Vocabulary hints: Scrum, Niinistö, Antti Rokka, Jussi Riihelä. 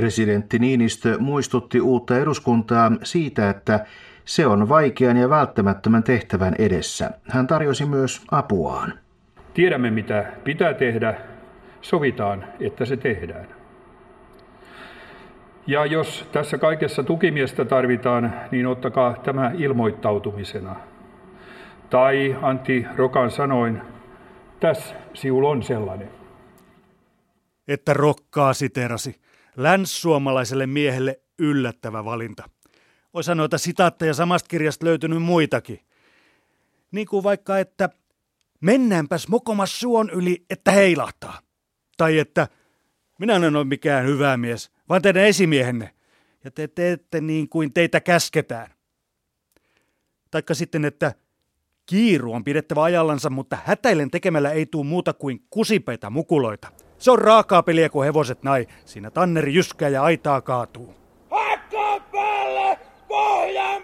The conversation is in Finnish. Presidentti Niinistö muistutti uutta eduskuntaa siitä, että se on vaikean ja välttämättömän tehtävän edessä. Hän tarjosi myös apuaan. Tiedämme, mitä pitää tehdä. Sovitaan, että se tehdään. Ja jos tässä kaikessa tukimiestä tarvitaan, niin ottakaa tämä ilmoittautumisena. Tai Antti Rokan sanoin, tässä siul on sellainen. Että Rokkaa siteerasi. Länssuomalaiselle miehelle yllättävä valinta. Oisa noita sitaatteja samasta kirjasta löytynyt muitakin. Niin kuin vaikka, että mennäänpäs mokomas suon yli, että heilahtaa. Tai että minä en ole mikään hyvä mies, vaan teidän esimiehenne. Ja te teette niin kuin teitä käsketään. Taikka sitten, että kiiru on pidettävä ajallansa, mutta hätäillen tekemällä ei tule muuta kuin kusipeitä mukuloita. Se on raakaa peliä, kun hevoset nai. Siinä tanneri jyskää ja aitaa kaatuu. Hakkaa päälle, pohjaa